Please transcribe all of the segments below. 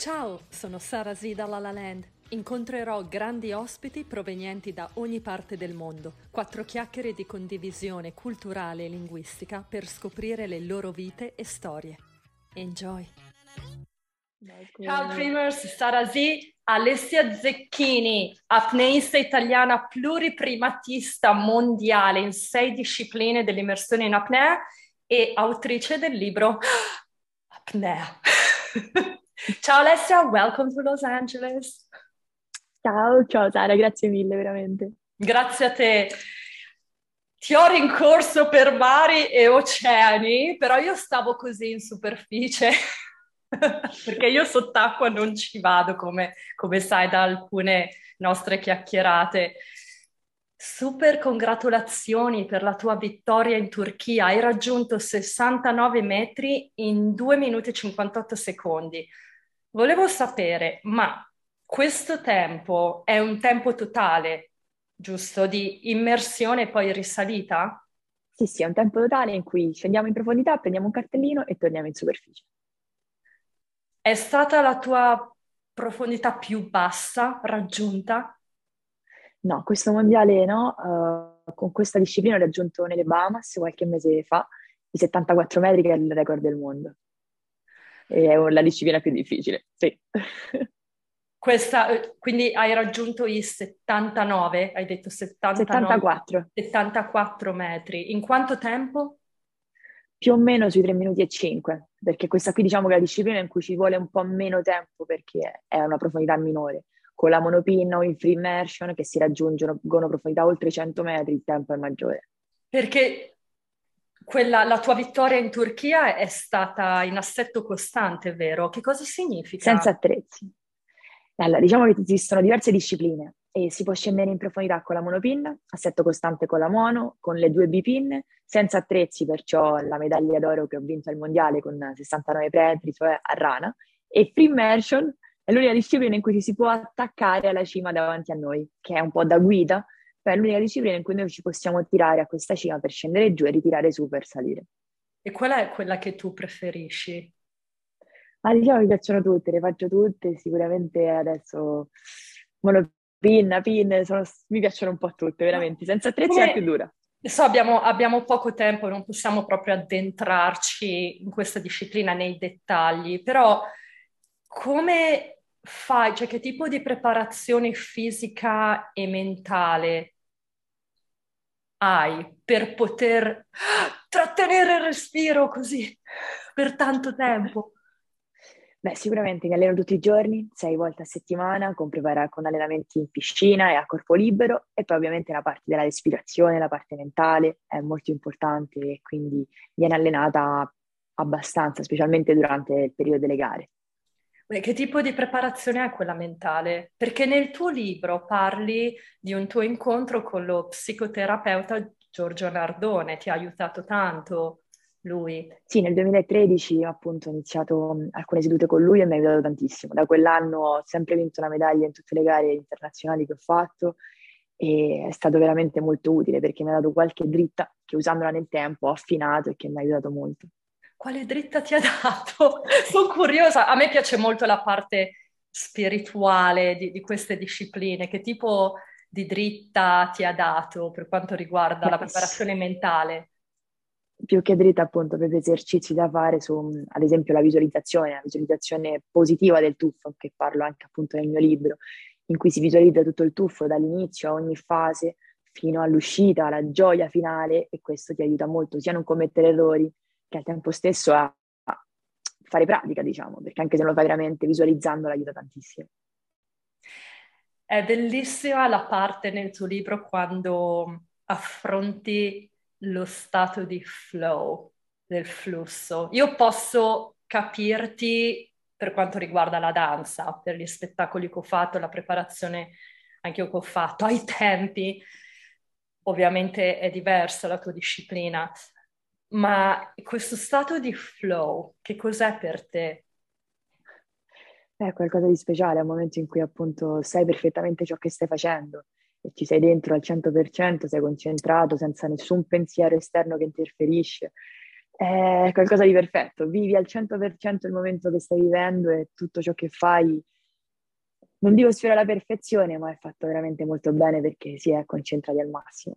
Ciao, sono Sara Zee da La Lalaland. Incontrerò grandi ospiti provenienti da ogni parte del mondo. 4 chiacchiere di condivisione culturale e linguistica per scoprire le loro vite e storie. Enjoy! Ciao Dreamers, Sara Zee, Alessia Zecchini, apneista italiana pluriprimatista mondiale in 6 discipline dell'immersione in apnea e autrice del libro Apnea. Ciao Alessia, welcome to Los Angeles. Ciao Sara, grazie mille veramente. Grazie a te. Ti ho rincorso per mari e oceani, però io stavo così in superficie, perché io sott'acqua non ci vado, come sai da alcune nostre chiacchierate. Super congratulazioni per la tua vittoria in Turchia, hai raggiunto 69 metri in 2 minuti e 58 secondi. Volevo sapere, ma questo tempo è un tempo totale, giusto? Di immersione e poi risalita? Sì, è un tempo totale in cui scendiamo in profondità, prendiamo un cartellino e torniamo in superficie. È stata la tua profondità più bassa raggiunta? No, questo mondiale no, con questa disciplina ho raggiunto nelle Bahamas qualche mese fa i 74 metri che è il record del mondo. È la disciplina più difficile, sì. Quindi hai raggiunto i 79, hai detto 74. 74 metri. In quanto tempo? Più o meno sui 3 minuti e 5, perché questa qui diciamo che è la disciplina in cui ci vuole un po' meno tempo perché è una profondità minore. Con la monopinna o in free immersion che si raggiungono con una profondità oltre 100 metri, il tempo è maggiore. Perché la tua vittoria in Turchia è stata in assetto costante, vero? Che cosa significa? Senza attrezzi. Allora, diciamo che esistono diverse discipline e si può scendere in profondità con la monopinna, assetto costante con la mono, con le 2 bipinne, senza attrezzi, perciò la medaglia d'oro che ho vinto al mondiale con 69 metri, cioè a rana, e free immersion. È l'unica disciplina in cui ci si può attaccare alla cima davanti a noi, che è un po' da guida, però è l'unica disciplina in cui noi ci possiamo tirare a questa cima per scendere giù e ritirare su per salire. E qual è quella che tu preferisci? Diciamo mi piacciono tutte, le faccio tutte, sicuramente adesso monopinna, pin, mi piacciono un po' tutte, veramente, senza attrezzi è la più dura. So, abbiamo poco tempo, non possiamo proprio addentrarci in questa disciplina nei dettagli, però come fai, cioè che tipo di preparazione fisica e mentale hai per poter trattenere il respiro così per tanto tempo? Beh, sicuramente mi alleno tutti i giorni, 6 volte a settimana, con allenamenti in piscina e a corpo libero, e poi ovviamente la parte della respirazione, la parte mentale è molto importante e quindi viene allenata abbastanza, specialmente durante il periodo delle gare. Che tipo di preparazione è quella mentale? Perché nel tuo libro parli di un tuo incontro con lo psicoterapeuta Giorgio Nardone, ti ha aiutato tanto lui. Sì, nel 2013 appunto ho iniziato alcune sedute con lui e mi ha aiutato tantissimo. Da quell'anno ho sempre vinto una medaglia in tutte le gare internazionali che ho fatto e è stato veramente molto utile perché mi ha dato qualche dritta che usandola nel tempo ho affinato e che mi ha aiutato molto. Quale dritta ti ha dato? Sono curiosa, a me piace molto la parte spirituale di queste discipline, che tipo di dritta ti ha dato per quanto riguarda la preparazione mentale? Più che dritta appunto per gli esercizi da fare su ad esempio la visualizzazione positiva del tuffo, che parlo anche appunto nel mio libro, in cui si visualizza tutto il tuffo dall'inizio a ogni fase fino all'uscita, alla gioia finale, e questo ti aiuta molto sia a non commettere errori, che al tempo stesso a fare pratica, diciamo, perché anche se non lo fai veramente, visualizzandolo aiuta tantissimo. È bellissima la parte nel tuo libro quando affronti lo stato di flow, del flusso. Io posso capirti per quanto riguarda la danza, per gli spettacoli che ho fatto, la preparazione anche io che ho fatto, ai tempi. Ovviamente è diversa la tua disciplina. Ma questo stato di flow, che cos'è per te? È qualcosa di speciale, è un momento in cui appunto sai perfettamente ciò che stai facendo e ci sei dentro al 100%, sei concentrato senza nessun pensiero esterno che interferisce. è qualcosa di perfetto, vivi al 100% il momento che stai vivendo e tutto ciò che fai, non dico sfiora la perfezione, ma è fatto veramente molto bene perché si è concentrati al massimo.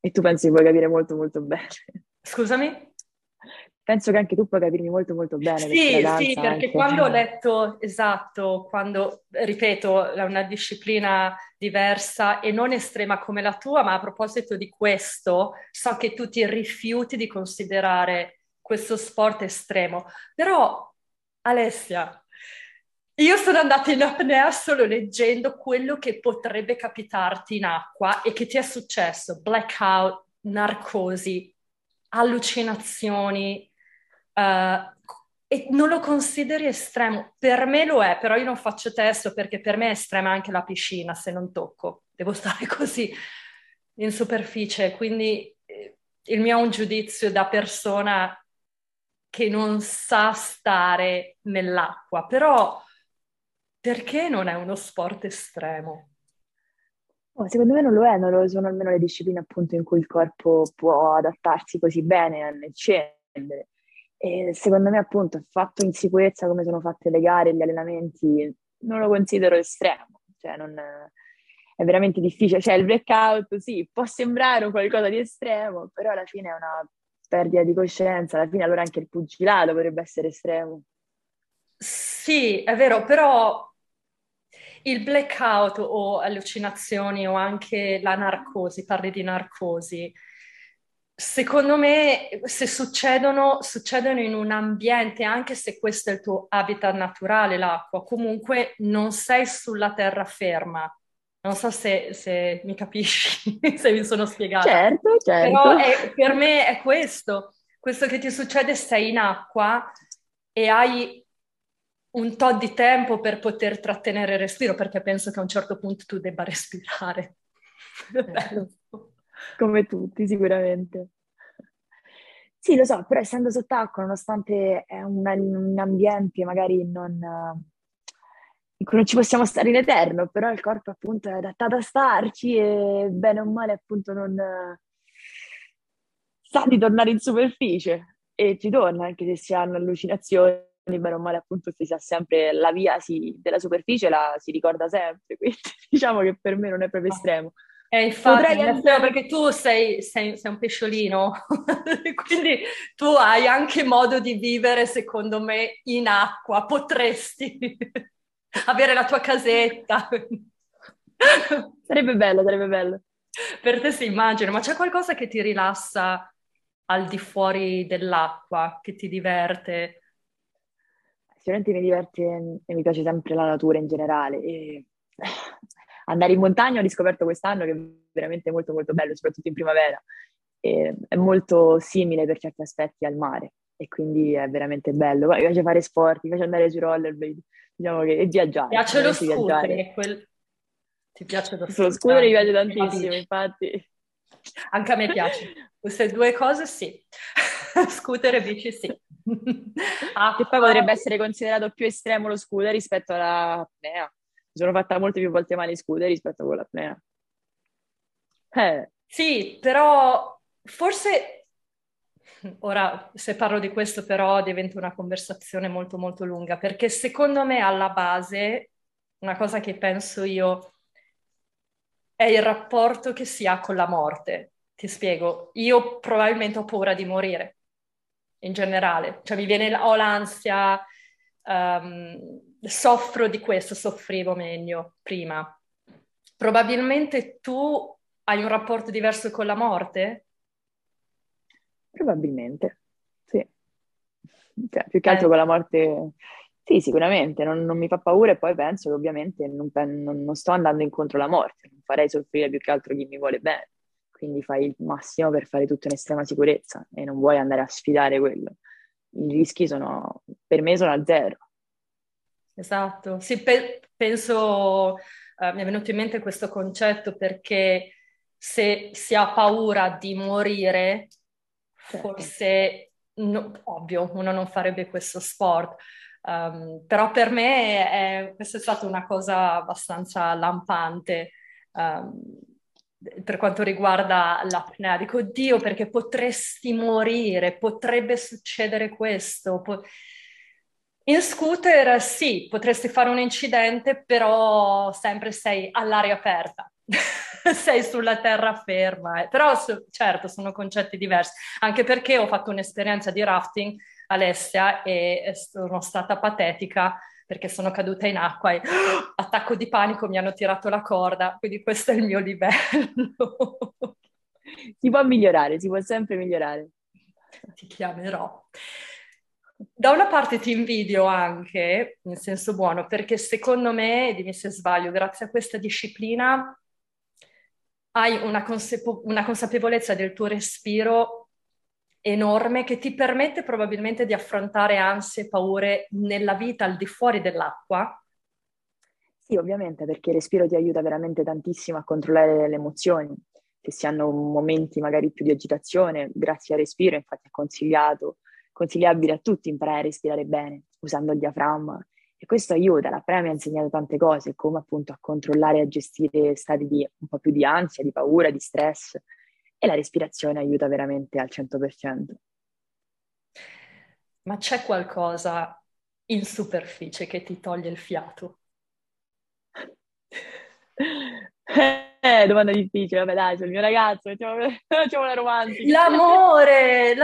E tu pensi che puoi capire molto molto bene. Scusami? Penso che anche tu puoi capirmi molto molto bene. Sì, sì, perché quando ho letto, esatto, quando, ripeto, è una disciplina diversa e non estrema come la tua, ma a proposito di questo, so che tu ti rifiuti di considerare questo sport estremo. Però, Alessia, io sono andata in apnea solo leggendo quello che potrebbe capitarti in acqua e che ti è successo, blackout, narcosi, allucinazioni, e non lo consideri estremo. Per me lo è, però io non faccio testo perché per me è estrema anche la piscina, se non tocco devo stare così in superficie, quindi il mio è un giudizio da persona che non sa stare nell'acqua. Però perché non è uno sport estremo? Secondo me non lo è, non lo sono almeno le discipline appunto in cui il corpo può adattarsi così bene a scendere. E secondo me appunto fatto in sicurezza come sono fatte le gare, gli allenamenti, non lo considero estremo, cioè non, è veramente difficile, cioè il blackout sì, può sembrare un qualcosa di estremo, però alla fine è una perdita di coscienza, alla fine allora anche il pugilato potrebbe essere estremo. Sì, è vero, però il blackout o allucinazioni o anche la narcosi, parli di narcosi, secondo me se succedono in un ambiente, anche se questo è il tuo habitat naturale, l'acqua, comunque non sei sulla terraferma. Non so se mi capisci, se mi sono spiegata. Certo. Però per me è questo che ti succede, sei in acqua e hai un tot di tempo per poter trattenere il respiro, perché penso che a un certo punto tu debba respirare. Come tutti, sicuramente. Sì, lo so, però essendo sott'acqua, nonostante è un ambiente magari in cui non ci possiamo stare in eterno, però il corpo appunto è adattato a starci e bene o male appunto non sa di tornare in superficie e ci torna, anche se si hanno allucinazioni. Bene o male appunto si sa sempre la via della superficie, la si ricorda sempre, quindi diciamo che per me non è proprio estremo. Infatti, perché tu sei un pesciolino, quindi tu hai anche modo di vivere, secondo me, in acqua, potresti avere la tua casetta. Sarebbe bello. Per te sì, immagino, ma c'è qualcosa che ti rilassa al di fuori dell'acqua, che ti diverte? Sicuramente mi diverte e mi piace sempre la natura in generale, e andare in montagna ho riscoperto quest'anno che è veramente molto molto bello, soprattutto in primavera, e è molto simile per certi aspetti al mare e quindi è veramente bello. Poi mi piace fare sport, mi piace andare sui rollerblade, diciamo che, e viaggiare. Piace lo scooter, ti piace lo scooter? Lo scooter mi piace tantissimo, infatti. Anche a me piace, queste due cose sì, scooter e bici sì. Che poi potrebbe essere considerato più estremo lo scooter rispetto all'apnea. Mi sono fatta molte più volte male scooter rispetto a con l'apnea. Sì, però forse ora se parlo di questo però diventa una conversazione molto molto lunga, perché secondo me alla base una cosa che penso io è il rapporto che si ha con la morte. Ti spiego, io probabilmente ho paura di morire in generale, cioè ho l'ansia, soffro di questo, soffrivo meglio prima. Probabilmente tu hai un rapporto diverso con la morte? Probabilmente, sì. Cioè, più che altro con la morte, sì, sicuramente, non mi fa paura e poi penso che ovviamente non sto andando incontro alla morte, non farei soffrire più che altro chi mi vuole bene. Quindi fai il massimo per fare tutto in estrema sicurezza e non vuoi andare a sfidare quello. I rischi sono, per me, sono a zero. Esatto. Sì, penso, mi è venuto in mente questo concetto perché se si ha paura di morire, certo, forse, ovvio, uno non farebbe questo sport. Però per me questa è stata una cosa abbastanza lampante. per quanto riguarda l'apnea. Dico, Dio, perché potresti morire, potrebbe succedere questo. In scooter sì, potresti fare un incidente, però sempre sei all'aria aperta, sei sulla terraferma. Però certo, sono concetti diversi, anche perché ho fatto un'esperienza di rafting, Alessia, e sono stata patetica perché sono caduta in acqua e attacco di panico, mi hanno tirato la corda, quindi questo è il mio livello. Si può migliorare, si può sempre migliorare. Ti chiamerò. Da una parte ti invidio anche, nel senso buono, perché secondo me, dimmi se sbaglio, grazie a questa disciplina hai una consapevolezza del tuo respiro enorme che ti permette probabilmente di affrontare ansie e paure nella vita al di fuori dell'acqua. Sì, ovviamente, perché il respiro ti aiuta veramente tantissimo a controllare le emozioni. Se si hanno momenti magari più di agitazione, grazie al respiro, infatti è consigliabile a tutti imparare a respirare bene usando il diaframma, e questo aiuta. La Prema mi ha insegnato tante cose, come appunto a controllare e a gestire stati di un po' più di ansia, di paura, di stress, e la respirazione aiuta veramente al 100%. Ma c'è qualcosa in superficie che ti toglie il fiato? Domanda difficile, vabbè dai, sul mio ragazzo, facciamo la romantica. L'amore!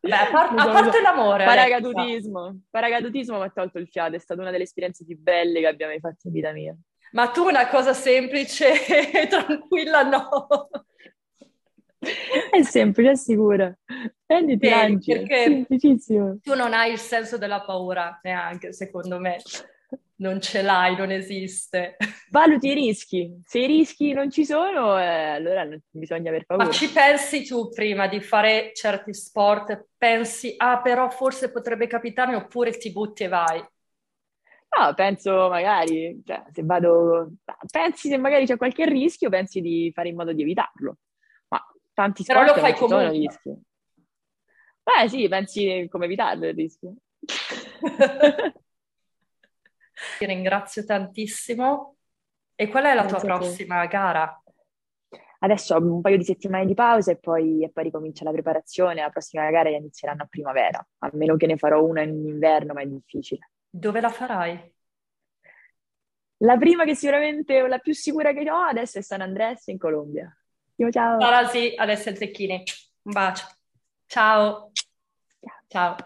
Beh, a parte l'amore. Paracadutismo mi ha tolto il fiato, è stata una delle esperienze più belle che abbiamo mai fatto in vita mia. Ma tu una cosa semplice e tranquilla, no? È semplice, è sicura. Prenditi l'angelo, perché semplicissimo. Tu non hai il senso della paura, neanche, secondo me. Non ce l'hai, non esiste. Valuti i rischi. Se i rischi non ci sono, allora non bisogna aver paura. Ma ci pensi tu prima di fare certi sport? Pensi, però forse potrebbe capitarmi, oppure ti butti e vai? No, penso magari, cioè, pensi se magari c'è qualche rischio, pensi di fare in modo di evitarlo. Ma tanti sport però lo fai comunque. Sono rischi. Beh sì, pensi come evitarlo il rischio. Ti ringrazio tantissimo. E qual è la tua prossima gara? Adesso ho un paio di settimane di pausa e poi ricomincia la preparazione. La prossima gara inizieranno a primavera, a meno che ne farò una in inverno, ma è difficile. Dove la farai? La prima che sicuramente, la più sicura che ho adesso, è San Andres in Colombia. Ciao! Sara Zee, Alessia Zecchini. Un bacio. Ciao! Ciao! Ciao.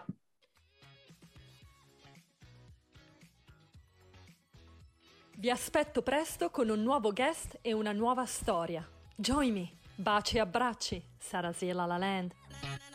Vi aspetto presto con un nuovo guest e una nuova storia. Join me! Baci e abbracci, Sara Zee, La Lalaland.